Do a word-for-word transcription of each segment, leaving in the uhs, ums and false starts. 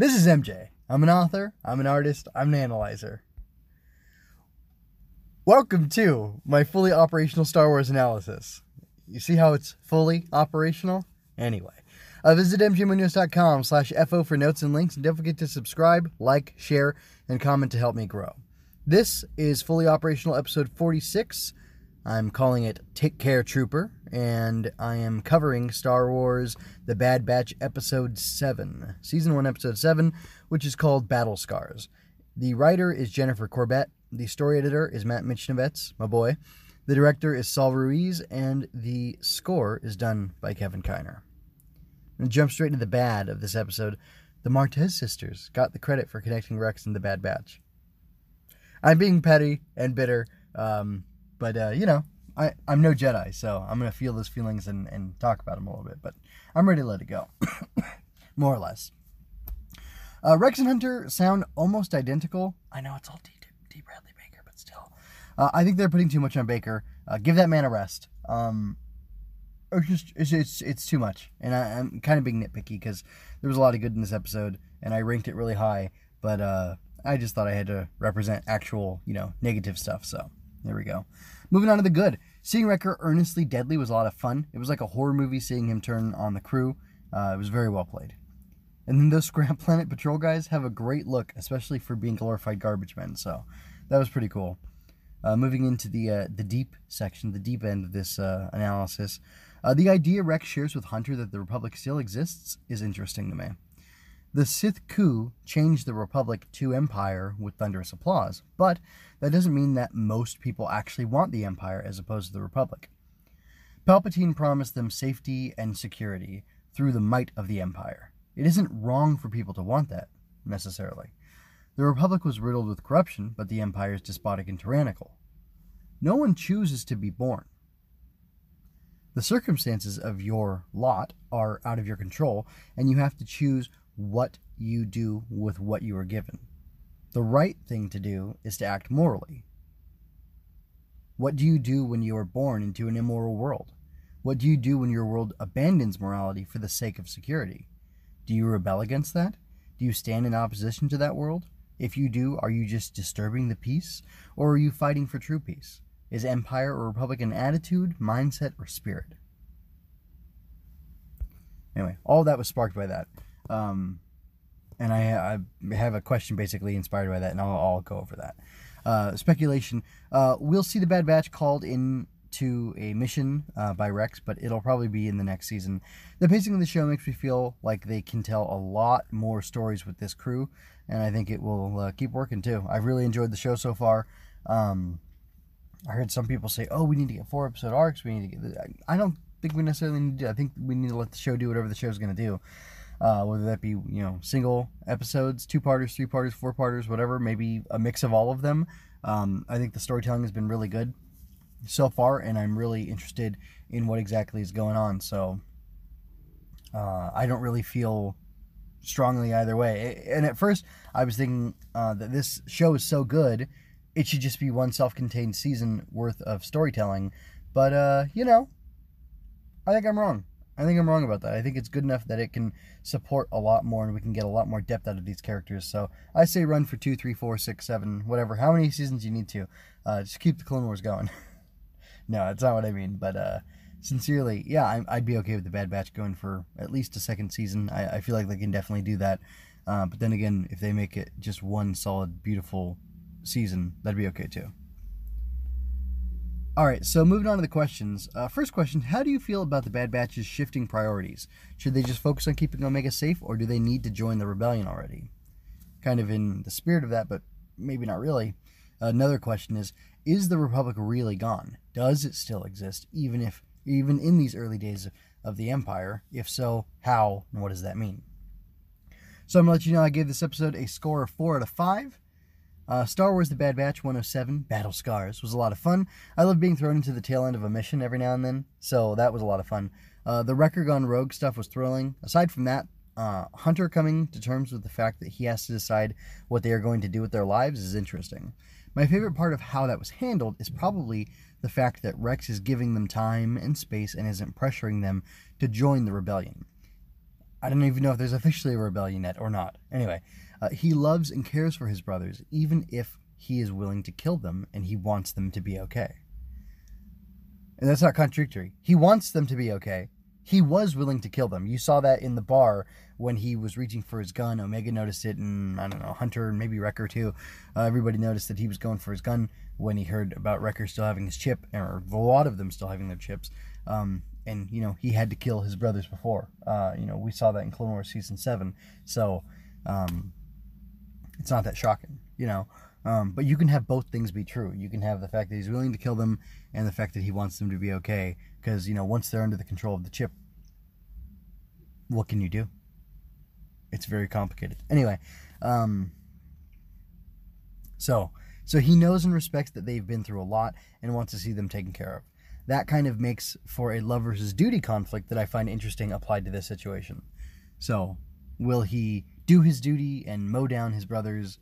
This is M J. I'm an author, I'm an artist, I'm an analyzer. Welcome to my fully operational Star Wars analysis. You see how it's fully operational? Anyway, uh, visit mgmunoz.com slash fo for notes and links, and don't forget to subscribe, like, share, and comment to help me grow. This is fully operational episode forty-six. I'm calling it Take Care Trooper, and I am covering Star Wars The Bad Batch Episode seven, Season one, Episode seven, which is called Battle Scars. The writer is Jennifer Corbett, the story editor is Matt Michnovetz, my boy, the director is Saul Ruiz, and the score is done by Kevin Kiner. I'm going to jump straight into the bad of this episode. The Martez sisters got the credit for connecting Rex and the Bad Batch. I'm being petty and bitter, um... But, uh, you know, I, I'm no Jedi, so I'm going to feel those feelings and, and talk about them a little bit. But I'm ready to let it go, more or less. Uh, Rex and Hunter sound almost identical. I know it's all D D Bradley Baker, but still. Uh, I think they're putting too much on Baker. Uh, give that man a rest. Um, or just, it's, it's, it's too much. And I, I'm kind of being nitpicky because there was a lot of good in this episode, and I ranked it really high. But uh, I just thought I had to represent actual, you know, negative stuff, so. There we go. Moving on to the good. Seeing Wrecker earnestly deadly was a lot of fun. It was like a horror movie seeing him turn on the crew. Uh, it was very well played. And then those Scrap Planet Patrol guys have a great look, especially for being glorified garbage men. So that was pretty cool. Uh, moving into the uh, the deep section, the deep end of this uh, analysis. Uh, the idea Rex shares with Hunter that the Republic still exists is interesting to me. The Sith coup changed the Republic to Empire with thunderous applause, but that doesn't mean that most people actually want the Empire as opposed to the Republic. Palpatine promised them safety and security through the might of the Empire. It isn't wrong for people to want that, necessarily. The Republic was riddled with corruption, but the Empire is despotic and tyrannical. No one chooses to be born. The circumstances of your lot are out of your control, and you have to choose what you do with what you are given. The right thing to do is to act morally. What do you do when you are born into an immoral world? What do you do when your world abandons morality for the sake of security? Do you rebel against that? Do you stand in opposition to that world? If you do, are you just disturbing the peace, or are you fighting for true peace? Is Empire or Republic an attitude, mindset, or spirit? Anyway, all that was sparked by that. Um, and I, I have a question basically inspired by that, and I'll, I'll go over that. Uh, speculation. Uh, we'll see the Bad Batch called in to a mission uh, by Rex, but it'll probably be in the next season. The pacing of the show makes me feel like they can tell a lot more stories with this crew, and I think it will uh, keep working too. I've really enjoyed the show so far. Um, I heard some people say, oh, we need to get four episode arcs. We need to get this. I don't think we necessarily need to. I think we need to let the show do whatever the show's going to do. Uh, whether that be, you know, single episodes, two-parters, three-parters, four-parters, whatever, maybe a mix of all of them. Um, I think the storytelling has been really good so far, and I'm really interested in what exactly is going on. So uh, I don't really feel strongly either way. And at first, I was thinking uh, that this show is so good, it should just be one self-contained season worth of storytelling. But, uh, you know, I think I'm wrong. I think I'm wrong about that. I think it's good enough that it can support a lot more, and we can get a lot more depth out of these characters. So I say run for two, three, four, six, seven, whatever. How many seasons you need to? Uh, just keep the Clone Wars going. No, that's not what I mean. But uh, sincerely, yeah, I, I'd be okay with the Bad Batch going for at least a second season. I, I feel like they can definitely do that. Uh, but then again, if they make it just one solid, beautiful season, that'd be okay too. All right, so moving on to the questions. Uh, first question, how do you feel about the Bad Batch's shifting priorities? Should they just focus on keeping Omega safe, or do they need to join the rebellion already? Kind of in the spirit of that, but maybe not really. Another question is, is the Republic really gone? Does it still exist, even if, even in these early days of the Empire? If so, how, and what does that mean? So I'm going to let you know I gave this episode a score of four out of five. Uh, Star Wars The Bad Batch one oh seven, Battle Scars, was a lot of fun. I love being thrown into the tail end of a mission every now and then, so that was a lot of fun. Uh, the Wrecker Gone Rogue stuff was thrilling. Aside from that, uh, Hunter coming to terms with the fact that he has to decide what they are going to do with their lives is interesting. My favorite part of how that was handled is probably the fact that Rex is giving them time and space and isn't pressuring them to join the rebellion. I don't even know if there's officially a rebellion yet or not. Anyway, uh, he loves and cares for his brothers, even if he is willing to kill them, and he wants them to be okay. And that's not contradictory. He wants them to be okay. He was willing to kill them. You saw that in the bar when he was reaching for his gun. Omega noticed it, and I don't know, Hunter and maybe Wrecker too. Uh, everybody noticed that he was going for his gun when he heard about Wrecker still having his chip, or a lot of them still having their chips. Um, and, you know, he had to kill his brothers before. Uh, you know, we saw that in Clone Wars Season seven. So, um, it's not that shocking, you know. Um, but you can have both things be true. You can have the fact that he's willing to kill them and the fact that he wants them to be okay. Because, you know, once they're under the control of the chip, what can you do? It's very complicated. Anyway, um, so, so he knows and respects that they've been through a lot and wants to see them taken care of. That kind of makes for a love versus duty conflict that I find interesting applied to this situation. So, will he do his duty and mow down his brothers,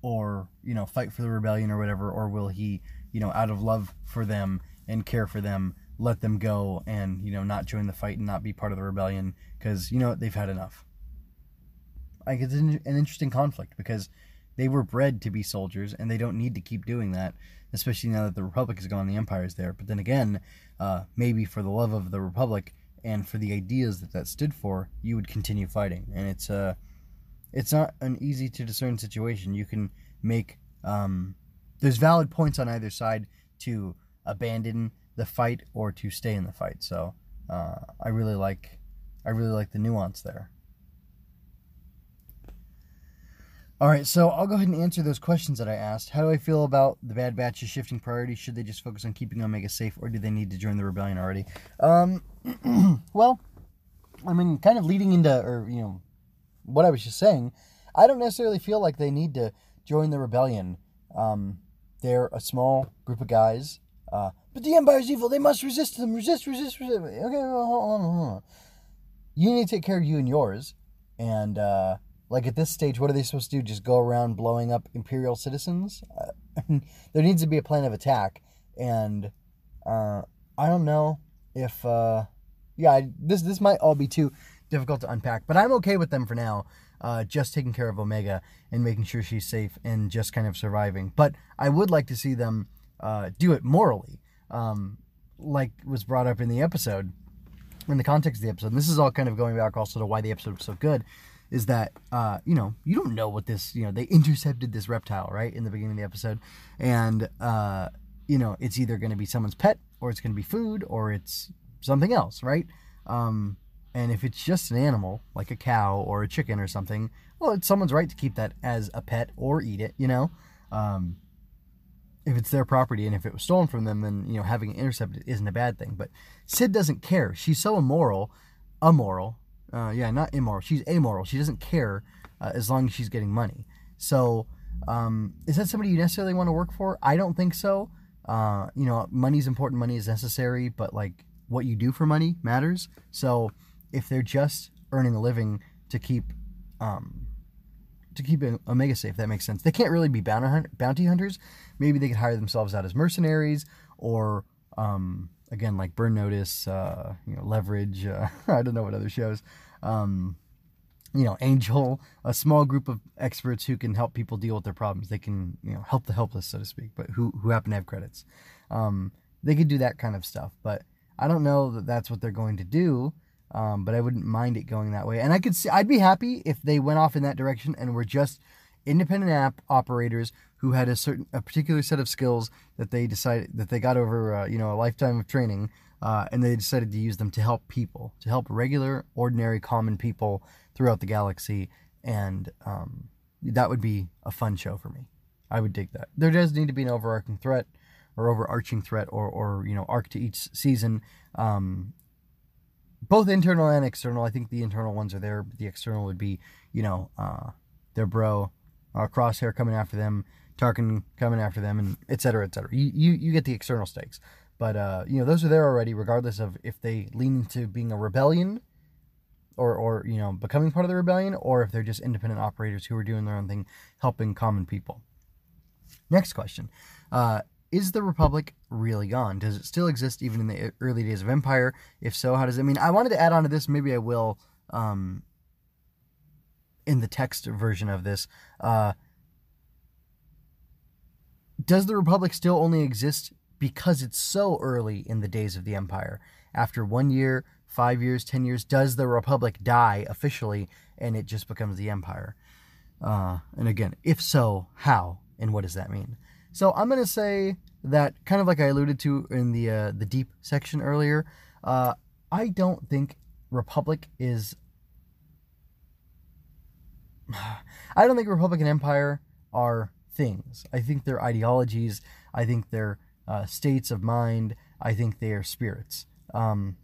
or, you know, fight for the rebellion or whatever, or will he, you know, out of love for them and care for them, let them go and, you know, not join the fight and not be part of the rebellion because, you know, they've had enough? I think it's an interesting conflict because they were bred to be soldiers and they don't need to keep doing that, especially now that the Republic is gone, the Empire is there. But then again, uh, maybe for the love of the Republic and for the ideas that that stood for, you would continue fighting. And it's a... Uh, It's not an easy to discern situation. You can make, um, there's valid points on either side to abandon the fight or to stay in the fight. So uh, I really like, I really like the nuance there. All right, so I'll go ahead and answer those questions that I asked. How do I feel about the Bad Batch's shifting priority? Should they just focus on keeping Omega safe, or do they need to join the rebellion already? Um, well, I mean, kind of leading into, or you know, what I was just saying, I don't necessarily feel like they need to join the rebellion. Um, they're a small group of guys, uh, but the Empire's evil, they must resist them, resist, resist, resist, okay, hold on, hold on. You need to take care of you and yours, and, uh, like, at this stage, what are they supposed to do, just go around blowing up Imperial citizens? Uh, I mean, there needs to be a plan of attack, and, uh, I don't know if, uh, yeah, I, this, this might all be too difficult to unpack, but I'm okay with them for now, uh, just taking care of Omega and making sure she's safe and just kind of surviving. But I would like to see them uh, do it morally, um, like was brought up in the episode, in the context of the episode. And this is all kind of going back also to why the episode was so good, is that, uh, you know, you don't know what this, you know, they intercepted this reptile, right, in the beginning of the episode. And, uh, you know, it's either going to be someone's pet, or it's going to be food, or it's something else, right? Um... And if it's just an animal, like a cow or a chicken or something, well, it's someone's right to keep that as a pet or eat it, you know? Um, if it's their property and if it was stolen from them, then, you know, having it intercepted isn't a bad thing. But Sid doesn't care. She's so immoral, amoral, uh, yeah, not immoral. She's amoral. She doesn't care uh, as long as she's getting money. So um, is that somebody you necessarily want to work for? I don't think so. Uh, you know, money's important. Money is necessary. But, like, what you do for money matters. So... if they're just earning a living to keep, um, to keep Omega safe, that makes sense. They can't really be bounty hunters. Maybe they could hire themselves out as mercenaries, or um, again, like Burn Notice, uh, you know, Leverage. Uh, I don't know what other shows. Um, you know, Angel, a small group of experts who can help people deal with their problems. They can, you know, help the helpless, so to speak, but who who happen to have credits. Um, they could do that kind of stuff, but I don't know that that's what they're going to do. Um, but I wouldn't mind it going that way. And I could see, I'd be happy if they went off in that direction and were just independent app operators who had a certain, a particular set of skills that they decided that they got over, uh, you know, a lifetime of training, uh, and they decided to use them to help people, to help regular, ordinary, common people throughout the galaxy. And, um, that would be a fun show for me. I would dig that. There does need to be an overarching threat or overarching threat or, or, you know, arc to each season. Um, Both internal and external. I think the internal ones are there, but the external would be, you know, uh, their bro, uh, Crosshair coming after them, Tarkin coming after them, and et cetera, et cetera. You, you, you get the external stakes. But, uh, you know, those are there already, regardless of if they lean into being a rebellion or, or, you know, becoming part of the rebellion, or if they're just independent operators who are doing their own thing, helping common people. Next question. Uh... Is the Republic really gone? Does it still exist even in the early days of Empire? If so, how does it... I mean, I wanted to add on to this. Maybe I will um, in the text version of this, uh, does the Republic still only exist because it's so early in the days of the Empire? After one year, five years, ten years, does the Republic die officially and it just becomes the Empire? Uh, and again, if so, how and what does that mean? So I'm going to say that, kind of like I alluded to in the uh, the deep section earlier, uh, I don't think Republic is... I don't think Republic and Empire are things. I think they're ideologies. I think they're uh, states of mind. I think they are spirits. Um,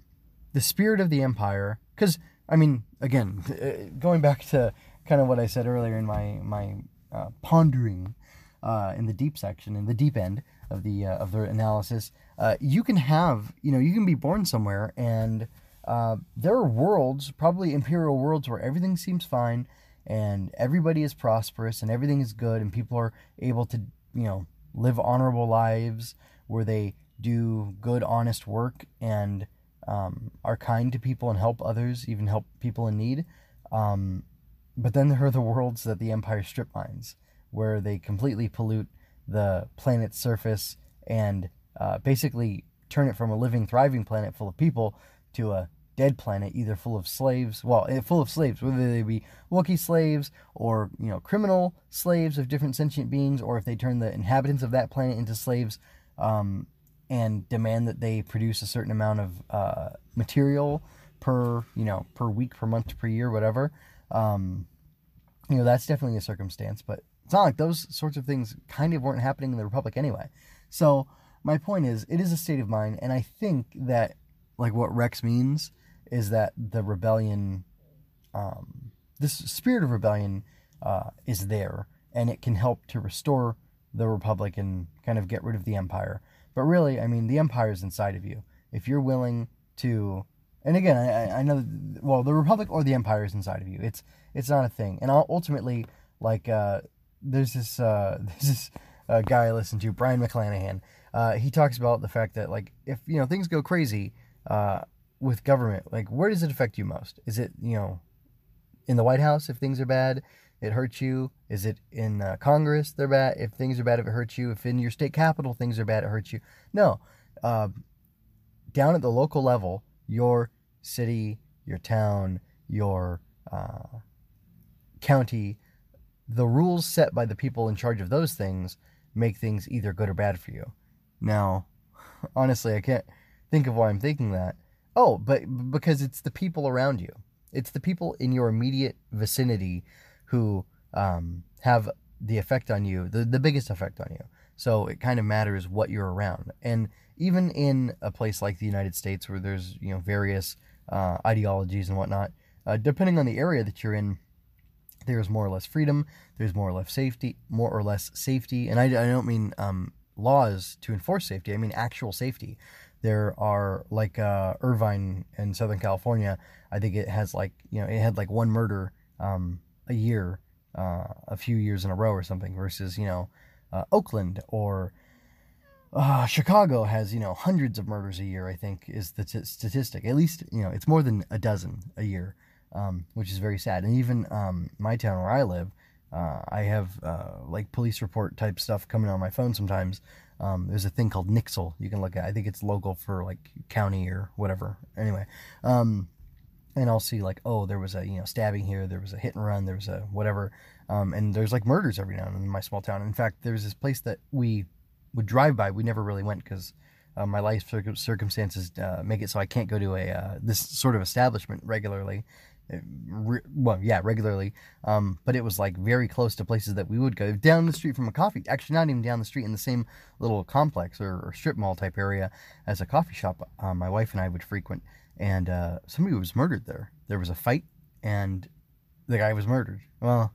the spirit of the Empire, because, I mean, again, going back to kind of what I said earlier in my, my uh, pondering uh, in the deep section, in the deep end of the uh, of the analysis, uh, you can have, you know, you can be born somewhere, and uh, there are worlds, probably imperial worlds, where everything seems fine, and everybody is prosperous, and everything is good, and people are able to, you know, live honorable lives where they do good, honest work, and um, are kind to people and help others, even help people in need. Um, but then there are the worlds that the Empire strip mines, where they completely pollute the planet's surface and uh, basically turn it from a living, thriving planet full of people to a dead planet, either full of slaves, well, full of slaves, whether they be Wookiee slaves or, you know, criminal slaves of different sentient beings, or if they turn the inhabitants of that planet into slaves um, and demand that they produce a certain amount of uh, material per, you know, per week, per month, per year, whatever. Um, you know, that's definitely a circumstance, but it's not like those sorts of things kind of weren't happening in the Republic anyway. So my point is, it is a state of mind, and I think that, like, what Rex means is that the rebellion, um, this spirit of rebellion uh, is there, and it can help to restore the Republic and kind of get rid of the Empire. But really, I mean, the Empire is inside of you. If you're willing to, and again, I, I know, that, well, the Republic or the Empire is inside of you. It's it's not a thing. And ultimately, like, uh, there's this, uh, there's this uh, guy I listen to, Brian McClanahan. Uh, he talks about the fact that, like, if, you know, things go crazy uh, with government, like, where does it affect you most? Is it, you know, in the White House if things are bad, it hurts you? Is it in uh, Congress they're bad? If things are bad, it hurts you. If in your state capital things are bad, it hurts you. No. Uh, down at the local level, your city, your town, your uh, county, the rules set by the people in charge of those things make things either good or bad for you. Now, honestly, I can't think of why I'm thinking that. Oh, but because it's the people around you. It's the people in your immediate vicinity who um, have the effect on you, the, the biggest effect on you. So it kind of matters what you're around. And even in a place like the United States where there's, you know, various uh, ideologies and whatnot, uh, depending on the area that you're in, there's more or less freedom, there's more or less safety, more or less safety. And I, I don't mean um, laws to enforce safety, I mean actual safety. There are, like, uh, Irvine in Southern California, I think it has, like, you know, it had, like, one murder um, a year, uh, a few years in a row or something, versus, you know, uh, Oakland or uh, Chicago has, you know, hundreds of murders a year, I think, is the t- statistic. At least, you know, it's more than a dozen a year, um, which is very sad. And even um, my town where I live, uh, I have, uh, like, police report type stuff coming on my phone sometimes. Um, there's a thing called Nixel you can look at. I think it's local for, like, county or whatever. Anyway, um, and I'll see, like, oh, there was a, you know, stabbing here, there was a hit and run, there was a whatever. Um, and there's, like, murders every now and then in my small town. In fact, there's this place that we would drive by. We never really went because uh, my life circum- circumstances uh, make it so I can't go to a uh, this sort of establishment regularly. Re- well, yeah, regularly. Um, but it was, like, very close to places that we would go down the street from a coffee. Actually, not even down the street, in the same little complex or, or strip mall type area as a coffee shop. Uh, my wife and I would frequent, and uh, somebody was murdered there. There was a fight, and the guy was murdered. Well,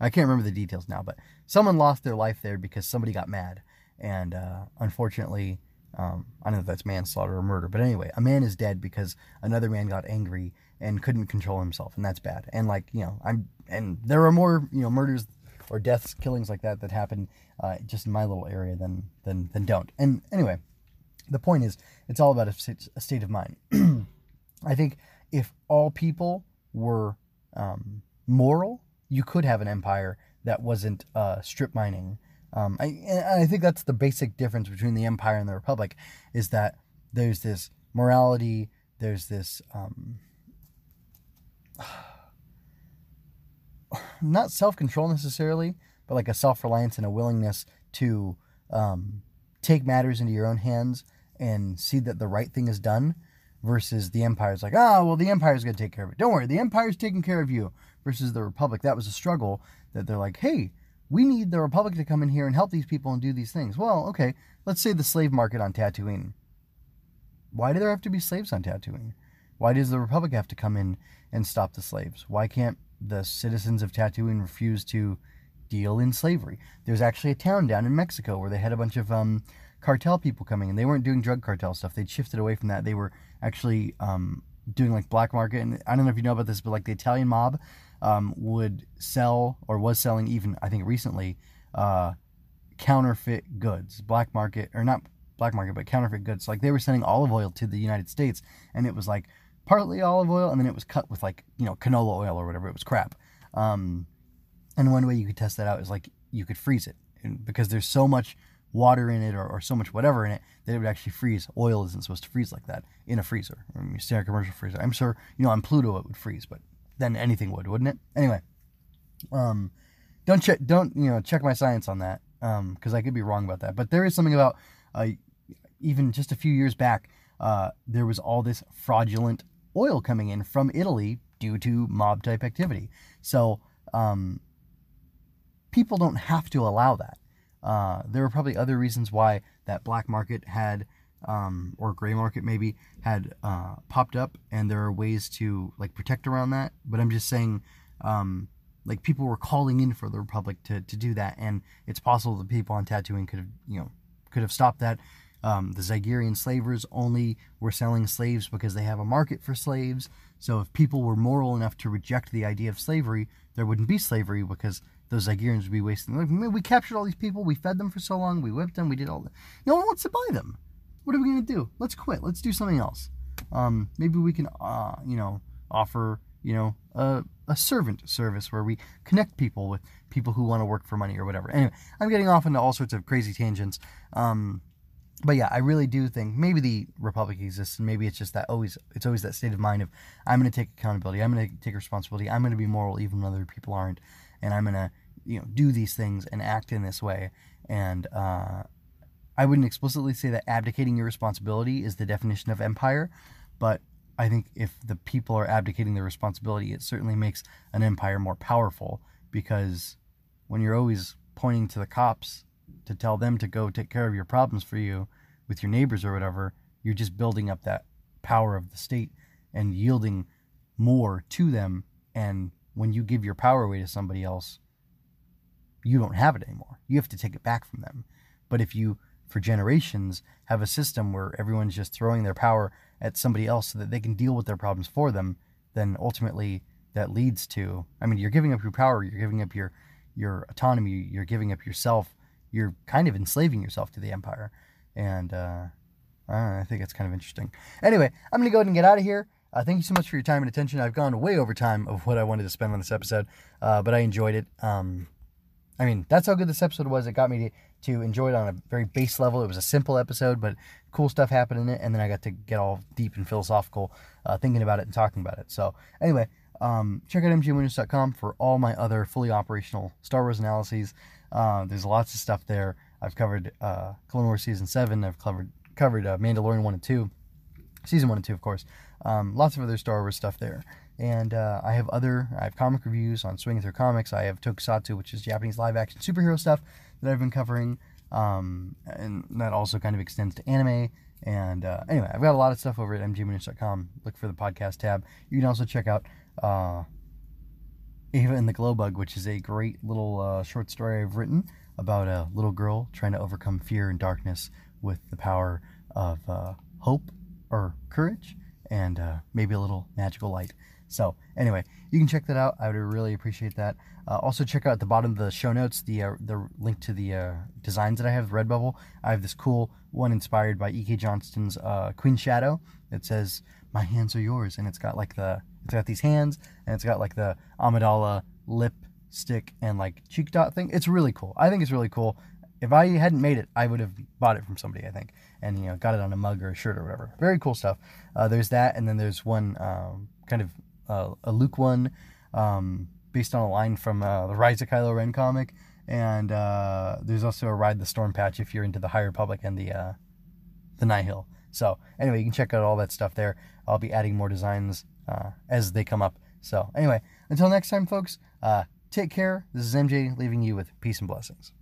I can't remember the details now, but someone lost their life there because somebody got mad, and uh, unfortunately, um, I don't know if that's manslaughter or murder, but anyway, a man is dead because another man got angry and couldn't control himself, and that's bad. And, like, you know, I'm, and there are more, you know, murders or deaths, killings like that that happen uh, just in my little area than than than don't. And anyway, the point is, it's all about a, a state of mind. I think if all people were um, moral, you could have an empire that wasn't uh, strip mining. Um, I, and I think that's the basic difference between the empire and the republic, is that there's this morality, there's this um, not self-control necessarily, but like a self-reliance and a willingness to um, take matters into your own hands and see that the right thing is done, versus the empire's like, ah, oh, well, the empire's going to take care of it. Don't worry, the empire's taking care of you, versus the republic. That was a struggle that they're like, hey, we need the republic to come in here and help these people and do these things. Well, okay, let's say the slave market on Tatooine. Why do there have to be slaves on Tatooine? Why does the republic have to come in and stop the slaves? Why can't the citizens of Tatooine refuse to deal in slavery? There's actually a town down in Mexico where they had a bunch of um, cartel people coming, and they weren't doing drug cartel stuff. They'd shifted away from that. They were actually um, doing like black market. And I don't know if you know about this, but like the Italian mob Um, would sell, or was selling even, I think recently, uh, counterfeit goods, black market, or not black market, but counterfeit goods. Like they were sending olive oil to the United States, and it was like partly olive oil, and then it was cut with like, you know, canola oil or whatever. It was crap. Um, and one way you could test that out is like you could freeze it, and because there's so much water in it, or, or so much whatever in it, that it would actually freeze. Oil isn't supposed to freeze like that in a freezer, I mean, standard commercial freezer. I'm sure, you know, on Pluto it would freeze, but then anything would, wouldn't it? Anyway, um, don't check, don't, you know, check my science on that, um, because I could be wrong about that. But there is something about, uh, even just a few years back, uh, there was all this fraudulent oil coming in from Italy due to mob-type activity. So, um, people don't have to allow that. Uh, there were probably other reasons why that black market had, um, or gray market maybe, had uh, popped up, and there are ways to like protect around that. But I'm just saying, um, like people were calling in for the republic to, to do that, and it's possible the people on Tatooine could have, you know, could have stopped that. Um, the Zygerian slavers only were selling slaves because they have a market for slaves. So if people were moral enough to reject the idea of slavery, there wouldn't be slavery, because those Zygerians would be wasting. Like, we captured all these people, we fed them for so long, we whipped them, we did all that. No one wants to buy them. What are we going to do? Let's quit. Let's do something else. Um, maybe we can, uh, you know, offer, you know, a, a servant service where we connect people with people who want to work for money or whatever. Anyway, I'm getting off into all sorts of crazy tangents. Um, but yeah, I really do think maybe the republic exists, and maybe it's just that always, it's always that state of mind of, I'm going to take accountability. I'm going to take responsibility. I'm going to be moral even when other people aren't. And I'm going to, you know, do these things and act in this way. And, uh, I wouldn't explicitly say that abdicating your responsibility is the definition of empire, but I think if the people are abdicating their responsibility, it certainly makes an empire more powerful, because when you're always pointing to the cops to tell them to go take care of your problems for you with your neighbors or whatever, you're just building up that power of the state and yielding more to them. And when you give your power away to somebody else, you don't have it anymore. You have to take it back from them. But if you, for generations, have a system where everyone's just throwing their power at somebody else so that they can deal with their problems for them, then ultimately that leads to, I mean, you're giving up your power, you're giving up your, your autonomy, you're giving up yourself, you're kind of enslaving yourself to the empire. And uh, I don't know, I think it's kind of interesting. Anyway, I'm going to go ahead and get out of here. Uh, thank you so much for your time and attention. I've gone way over time of what I wanted to spend on this episode, uh, but I enjoyed it. Um, I mean, that's how good this episode was. It got me to... to enjoy it on a very base level. It was a simple episode, but cool stuff happened in it, and then I got to get all deep and philosophical uh, thinking about it and talking about it. So anyway, um, check out m g windows dot com for all my other fully operational Star Wars analyses. Uh, there's lots of stuff there. I've covered uh, Clone Wars Season seven, I've covered, covered uh, Mandalorian one and two, Season one and two, of course. Um, lots of other Star Wars stuff there. And uh, I have other, I have comic reviews on Swinging Through Comics. I have Tokusatsu, which is Japanese live-action superhero stuff that I've been covering, um, and that also kind of extends to anime, and uh, anyway, I've got a lot of stuff over at m g minutes dot com. Look for the podcast tab. You can also check out uh, Ava and the Glowbug, which is a great little uh, short story I've written about a little girl trying to overcome fear and darkness with the power of uh, hope, or courage, and uh, maybe a little magical light. So anyway, you can check that out. I would really appreciate that. Uh, also, check out at the bottom of the show notes the uh, the link to the uh, designs that I have, Redbubble. I have this cool one inspired by E K Johnston's uh, Queen Shadow. It says, "My hands are yours," and it's got like the it's got these hands, and it's got like the Amidala lip stick and like cheek dot thing. It's really cool. I think it's really cool. If I hadn't made it, I would have bought it from somebody, I think, and you know, got it on a mug or a shirt or whatever. Very cool stuff. Uh, there's that, and then there's one um, kind of uh, a Luke one um, based on a line from uh, the Rise of Kylo Ren comic, and uh, there's also a Ride the Storm patch if you're into the High Republic and the uh, the Nihil. So anyway, you can check out all that stuff there. I'll be adding more designs uh, as they come up. So anyway, until next time, folks, uh, take care. This is M J leaving you with peace and blessings.